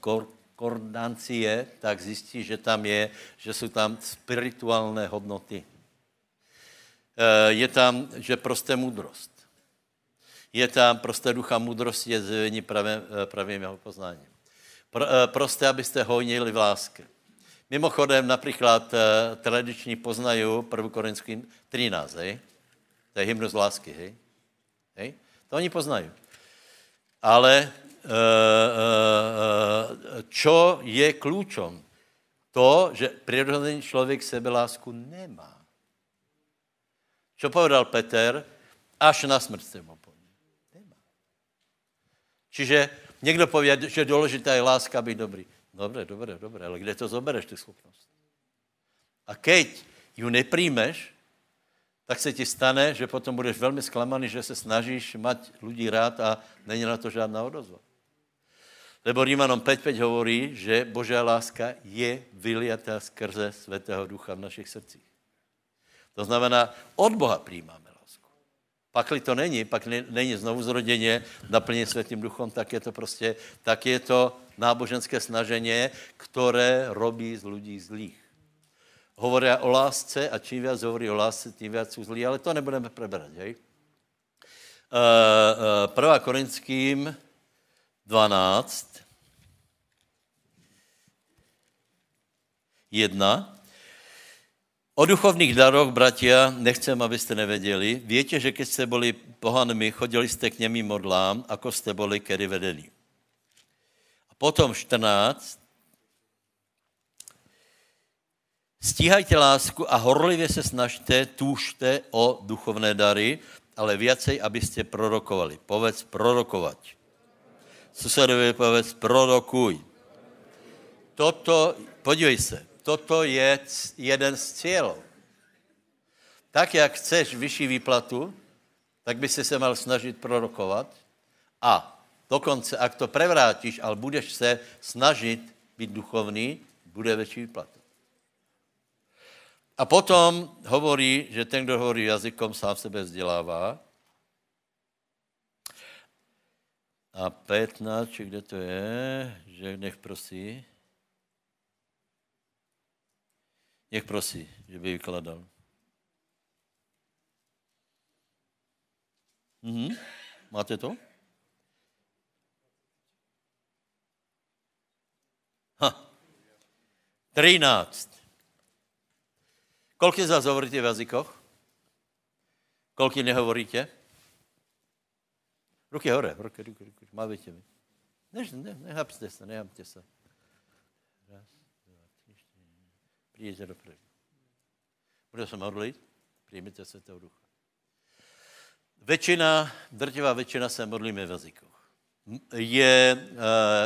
konkordancie, tak zjistíš, že tam je, že jsou tam spirituální hodnoty. E, je tam, že prosté moudrost. Je tam prosté ducha moudrosti je zjevení pravým, pravým jeho poznáním. Pro, e, prosté, abyste hojnili v lásce. Mimochodem, například tradiční poznají první Korinským třináct, hej? To je hymnus lásky, hej? Hej? To oni poznají. Ale co e, e, je klíčem? To, že přirozený člověk sebelásku nemá. Co povedal Petr? Až na smrt se mu poní. Nemá. Čiže někdo poví, že důležitá je láska, být dobrý. Dobre, dobre, dobre, ale kde to zobereš, ty schopnost? A keď ju nepríjmeš, tak se ti stane, že potom budeš velmi sklamaný, že se snažíš mať ľudí rád a není na to žádná odozva. Lebo Rímanom päť päť hovorí, že Božia láska je vyliatá skrze Svätého Ducha v našich srdcích. To znamená, od Boha príjmáme lásku. Pakli to není, pak ne, není znovu zrodeně, naplněné Svätým Duchom, tak je to prostě, tak je to náboženské snaženie, ktoré robí z ľudí zlých. Hovoria o lásce a čím viac hovorí o lásce, tím viac sú zlí, ale to nebudeme preberať, hej? prvá Korinským dvanáct, jedna. O duchovných daroch, bratia, nechcem, aby ste nevedeli. Viete, že keď ste boli pohanmi, chodili ste k nemým modlám, ako ste boli kedy vedení. Potom štrnáct. Stíhajte lásku a horlivě se snažte, túžte o duchovné dary, ale viacej, abyste prorokovali. Povedz prorokovat. Susedovi povedz prorokuj. Toto, podívej se, toto je jeden z cieľov. Tak, jak chceš vyšší výplatu, tak by si se mal snažit prorokovat a dokonce, ak to prevrátíš, ale budeš se snažit být duchovný, bude větší výplata. A potom hovorí, že ten, kdo hovorí jazykom, sám sebe vzdělává. A pätnásť, či kde to je, že nech prosí. Nech prosí, že by vykladal. Mhm. Máte to? Trináct. Koľko z vás hovoríte v jazykoch? Koľko nehovoríte? Ruky hore, ruky, ruky, ruky, mávajte mi. Nehápte sa, nehápte sa. Raz, dva, tri, štyri. Príjete do první. Bude sa modlit, príjmete Svetého Ducha. Väčšina, drtivá väčšina sa modlíme v jazykoch. Je,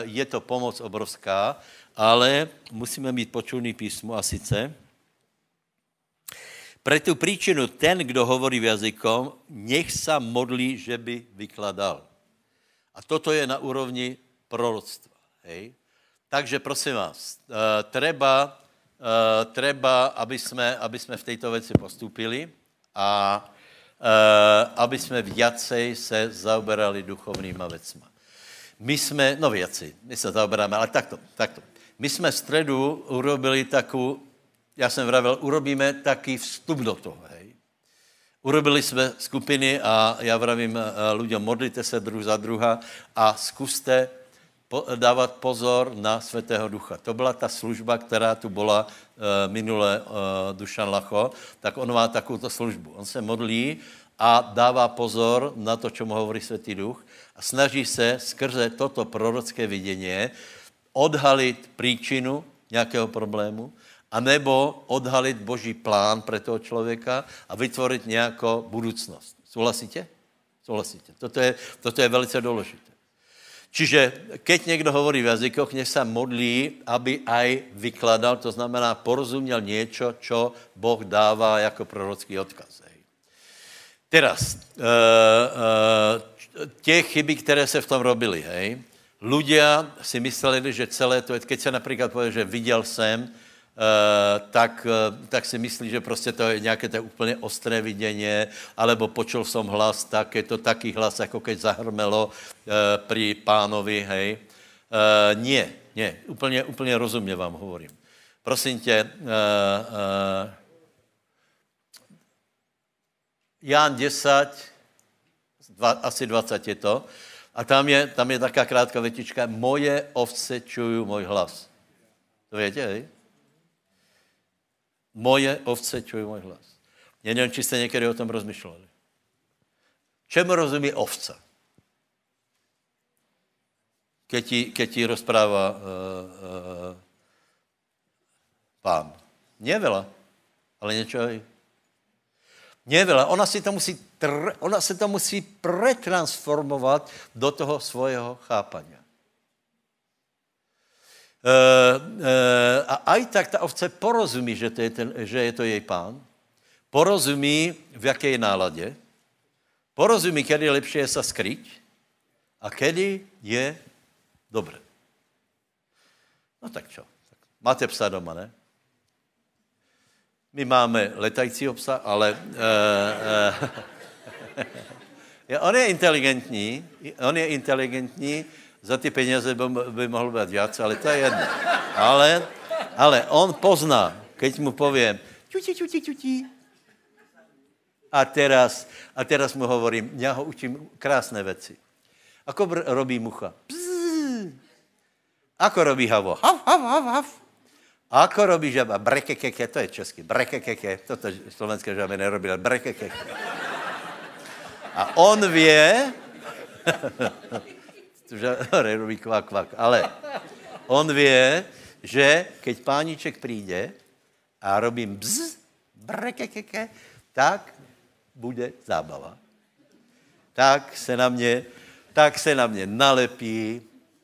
je to pomoc obrovská, ale musíme být počulní písmu a sice pre tú príčinu ten, kdo hovorí v jazykom, nech sa modlí, že by vykladal. A toto je na úrovni proroctva. Hej? Takže prosím vás, treba, treba aby, sme, aby sme v tejto veci postúpili a aby sme viacej se zaoberali duchovnýma vecma. My sme, no viacej, my sa zaoberáme, ale takto, takto. My sme v stredu urobili takú, ja som vravel, urobíme taký vstup do toho, hej. Urobili sme skupiny a ja vravím ľuďom, modlite sa druh za druha a skúste po, dávať pozor na Svätého Ducha. To byla ta služba, která tu bola e, minule e, Dušan Lachov, tak on má takúto službu. On se modlí a dává pozor na to, čo mu hovorí Svätý Duch a snaží se skrze toto prorocké videnie odhalit príčinu nějakého problému a nebo odhalit Boží plán pre toho člověka a vytvořit nějakou budoucnost. Souhlasíte? Souhlasíte. Toto je, toto je velice důležité. Čiže keď někdo hovorí v jazykoch, nech sa modlí, aby aj vykladal, to znamená porozuměl něco, čo Boh dává jako prorocký odkaz. Hej. Teraz, e, e, tie chyby, které se v tom robili, hej, ľudia si mysleli, že celé to je, keď sa napríklad povie, že videl jsem, Uh, tak, uh, tak si myslí, že prostě to je nějaké to úplně ostré vidění, alebo počul jsem hlas, tak je to taký hlas, jako keď zahrmelo uh, pri pánovi, hej. Uh, nie, nie, úplně, úplně rozumně vám hovorím. Prosím tě, uh, uh, Ján desať, dva, asi dvadsať je to, a tam je, tam je taká krátká vetička, moje ovce čujú můj hlas. To viete, hej? Moje ovce čují můj hlas. Já nevím, či jste někdy o tom rozmýšleli. Čemu rozumí ovce? Keď ti, keď ti rozpráva uh, uh, pán. Nie veľa, ale niečo aj. Nie veľa. Ona, si to musí tr- ona se to musí pretransformovat do toho svojho chápania. Uh, uh, a aj tak ta ovce porozumí, že to je ten, že je to jej pán, porozumí, v jaké je náladě, porozumí, kedy je lepšie sa skryť a kedy je dobré. No tak čo? Máte psa doma, ne? My máme letajícího psa, ale... Uh, uh, on je inteligentní, on je inteligentní, za ty peněze by, by mohl být viac, ale to je jedno. Ale, ale on pozná, keď mu poviem čuti, čuti, čuti. A teraz, a teraz mu hovorím, ja ho učím krásné veci. Ako br- robí mucha? Bzzz. Ako robí havo? Hav, hav, hav, hav. Ako robí žaba? Brekekeke, to je česky. Brekekeke, toto slovenské žaby nerobí, ale brekekeke. A on vie... robí kvak, kvak, ale on vie, že keď pániček príde a robím bzz, brekekeke, tak bude zábava. Tak se na mě, tak se na mě nalepí,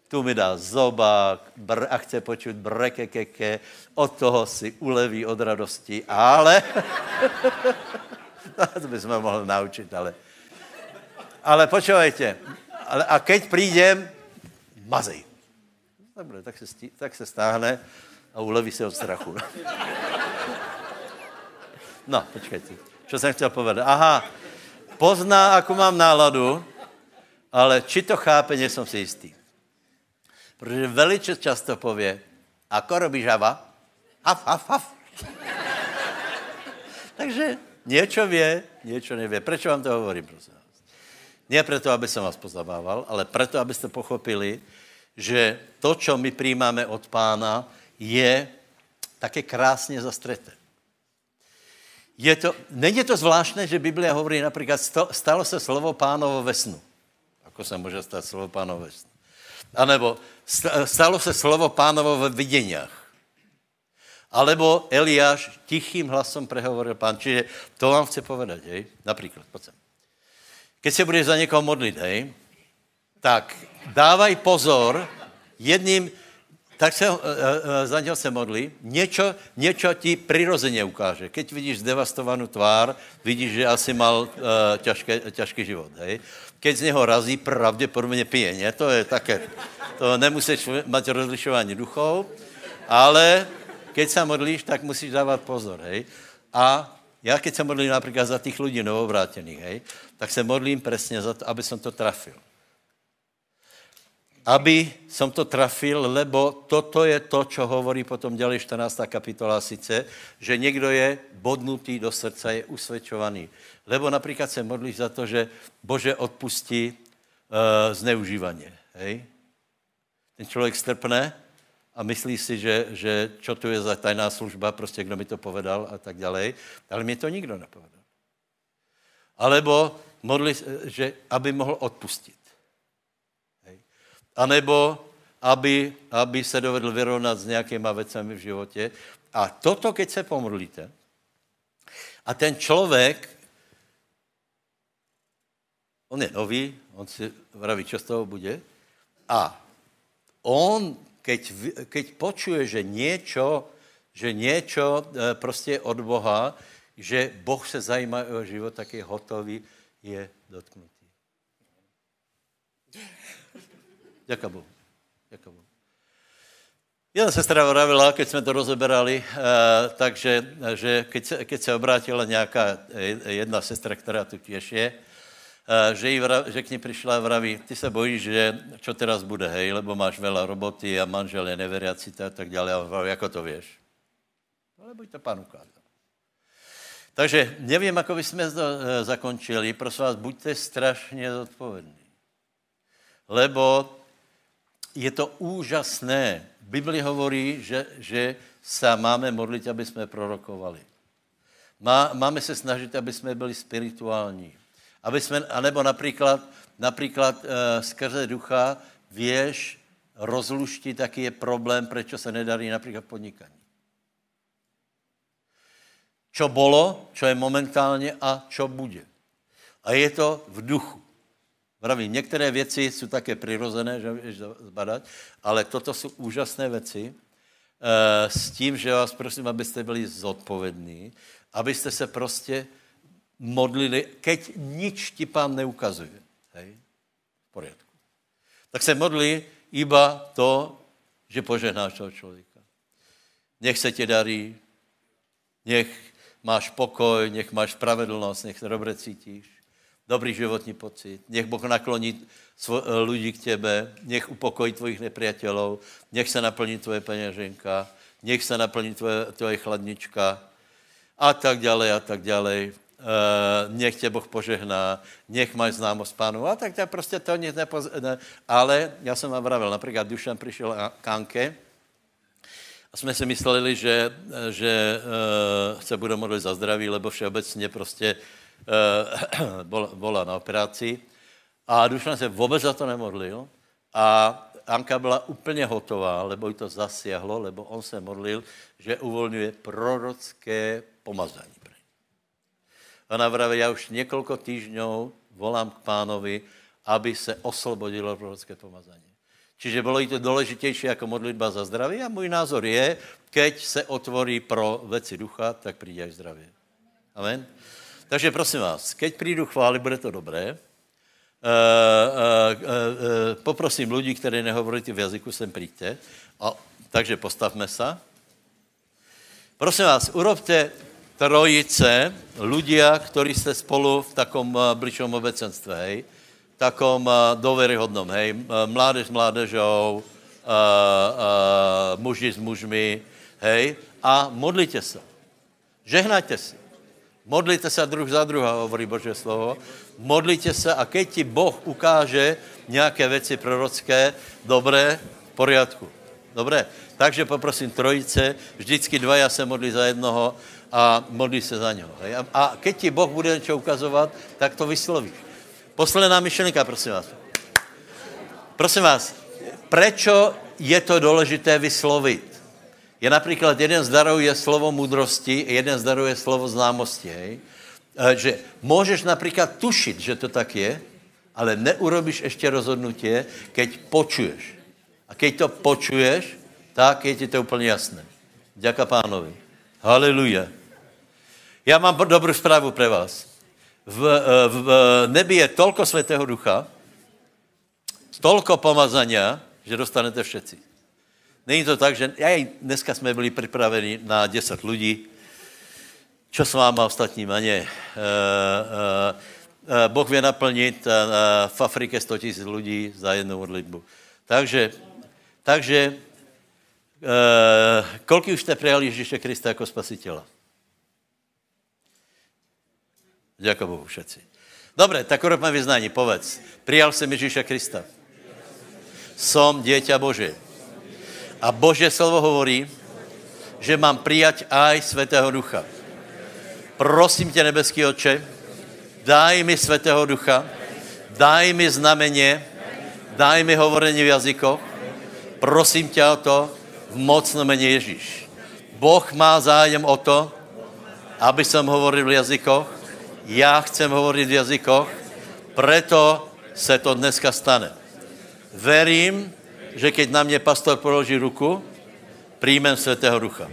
tu mi dá zobák br, a chce počuť brekekeke, od toho si uleví od radosti, ale... to by sme mohli naučiť, ale... Ale počúvajte... Ale a keď prídem, mazej. Dobre, tak se, stí, tak se stáhne a uleví se od strachu. No, počkajte. Čo jsem chtěl povedať? Aha, pozná, ako mám náladu, ale či to chápe, nie som si jistý. Protože velice často povie, ako robí žaba? Haf, haf, haf. Takže niečo vie, niečo nevie. Prečo vám to hovorím, prosím? Nie preto, aby som vás pozabával, ale preto, aby ste pochopili, že to, čo my príjmame od pána, je, také krásně zastřete. Je to, není to zvláštné, že Biblia hovorí například, stalo se slovo pánovo ve snu. Ako se může stát slovo pánovo ve snu? A nebo stalo se slovo pánovo ve viděňách. Alebo Eliáš tichým hlasom prehovoril pán. Čiže to vám chce povedať, hej? Napríklad, poď sem. Keď sa budeš za niekoho modliť, hej, tak dávaj pozor, jedným, tak sa uh, uh, za neho sa modlí, niečo, niečo ti prirozene ukáže. Keď vidíš zdevastovanú tvár, vidíš, že asi mal uh, ťažké, ťažký život, hej? Keď z neho razí, pravdepodobne pije, nie? To je také, to nemusíš mať rozlišovanie duchov, ale... Keď sa modlíš, tak musíš dávať pozor, hej. A ja, keď sa modlím napríklad za tých ľudí novovrátených, hej, tak sa modlím presne za to, aby som to trafil. Aby som to trafil, lebo toto je to, čo hovorí potom ďalej štrnásta kapitola, sice, že niekto je bodnutý do srdca, je usvedčovaný. Lebo napríklad sa modlíš za to, že Bože odpustí e, zneužívanie, hej. Ten človek strpne, a myslí si, že, že čo tu je za tajná služba, prostě kdo mi to povedal a tak ďalej. Ale mi to nikdo nepovedal. Alebo modli, že aby mohl odpustit. Hej. A nebo aby, aby se dovedl vyrovnat s nějakýma vecami v životě. A toto, keď se pomodlíte, a ten člověk, on je nový, on si vraví, čo z toho bude, a on Keď, keď počuje, že niečo, že niečo proste od Boha, že Boh sa zajíma o život, tak je hotový, je dotknutý. Ďakujem Bohu. Ďakujem Bohu. Jedna sestra vravila, keď sme to rozoberali, takže že keď, sa, keď sa obrátila nejaká jedna sestra, ktorá tu tiež je, Že, jí, že k ní prišla a vraví, ty sa bojíš, že čo teraz bude, hej, lebo máš veľa roboty a manžel je neveriaci a tak ďalej. A vraví, ako to vieš? Ale buď to pán ukázal. Takže neviem, ako by sme to zakončili. Prosím vás, buďte strašne zodpovední. Lebo je to úžasné. Biblia hovorí, že, že sa máme modliť, aby sme prorokovali. Má, máme sa snažiť, aby sme byli spirituální. Aby sme, anebo napríklad, napríklad e, skrze ducha vieš rozluštiť, aký je problém, prečo sa nedarí napríklad podnikanie. Čo bolo, čo je momentálne a čo bude. A je to v duchu. Pravím, niektoré veci sú také prirozené, že vieš zbadať, ale toto sú úžasné veci e, s tím, že vás prosím, aby ste byli zodpovední, aby ste sa proste modlili, keď nič ti pán neukazuje. Hej? V poriadku. Tak se modlí iba to, že požehnáš toho človeka. Nech se ti darí, nech máš pokoj, nech máš spravedlnost, nech se dobre cítíš, dobrý životní pocit, nech Boh nakloní ľudí k tebe, nech upokojí tvojich nepriateľov, nech se naplní tvoje peněženka, nech se naplní tvoje, tvoje chladnička a tak ďalej a tak ďalej. Uh, nech tě Boh požehná, nech máš známost pánu, a tak to prostě to nic nepoz... ne. Ale já jsem vám vravil, například Dušan přišel k Anke a jsme si mysleli, že, že uh, se bude modlit za zdraví, lebo všeobecně prostě uh, bola, bola na operaci a Dušan se vůbec za to nemodlil a Anka byla úplně hotová, lebo jí to zasiahlo, lebo on se modlil, že uvolňuje prorocké pomazání. Ona vraví, ja už niekoľko týždňov volám k pánovi, aby sa oslobodilo prorocké pomazanie. Čiže bolo i to dôležitejšie ako modlitba za zdravie a môj názor je, keď sa otvorí pro veci ducha, tak príde aj zdravie. Amen. Takže prosím vás, keď prídu chvály, bude to dobré. Uh, uh, uh, uh, poprosím ľudí, ktorí nehovoríte v jazyku, sem príďte. A, takže postavme sa. Prosím vás, urobte... trojice, ľudia, ktorí ste spolu v takom bližšom obecenstve, hej, takom dôveryhodnom, hej, mládež s mládežou, uh, uh, muži s mužmi, hej, a modlite sa. Žehnajte si. Modlite sa druh za druha, hovorí Božie slovo. Modlite sa a keď ti Boh ukáže nejaké veci prorocké, dobré, v poriadku. Dobré? Takže poprosím trojice, vždycky dvaja se modlí za jednoho a modlí se za něho. Hej? A keď ti Boh bude něco ukazovat, tak to vyslovíš. Posledná myšlenka, prosím vás. Prosím vás, prečo je to důležité vyslovit? Je například jeden z darů je slovo moudrosti, jeden z darů je slovo známosti. Hej? Že můžeš například tušit, že to tak je, ale neurobíš ještě rozhodnutie, keď počuješ. A keď to počuješ, tak je ti to úplně jasné. Ďaká pánovi. Haleluja. Já mám dobrou správu pre vás. V, v nebi je toľko Svätého Ducha, toľko pomazania, že dostanete všetci. Není to tak, že aj dneska jsme byli připraveni na deset lidí, čo s váma ostatníma, nie. E, e, Boh vie naplnit e, v Afrike sto tisíc lidí za jednu modlitbu. Takže, takže e, koľko už jste prijali Ježíše Krista jako spasitela? Ďakujem Bohu všetci. Dobre, tak urobme vyznání, povedz. Prijal jsem Ježíša Krista. Som dieťa Bože. A Božie slovo hovorí, že mám prijať aj Svätého Ducha. Prosím tě, nebeský Otče, daj mi Svätého Ducha, daj mi znamenie, daj mi hovorenie v jazykoch, prosím tě o to v mocnom mene Ježíš. Boh má zájem o to, aby som hovoril v jazykoch, ja chcem hovoriť v jazykoch, preto se to dneska stane. Verím, že keď na mě pastor položí ruku, príjmem Svätého Ducha.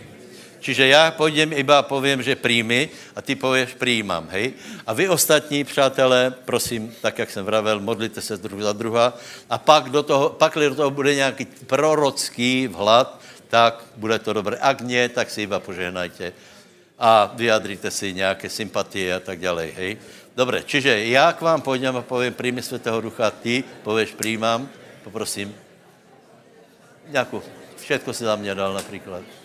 Čiže já půjdem iba a povím, že príjmi a ty pověš príjmám, hej? A vy ostatní, přátelé, prosím, tak jak jsem vravel, modlite se druh za druha a pak do toho, pakli do toho bude nějaký prorocký vhlad, tak bude to dobré. Ak nie, tak si iba požehnajte a vyjadrite si nějaké sympatie a tak ďalej, hej? Dobre, čiže já k vám půjdem a povím, príjmi Svätého Ducha, ty pověš príjmám, poprosím. Ďakujem, všetko si za mě dal například.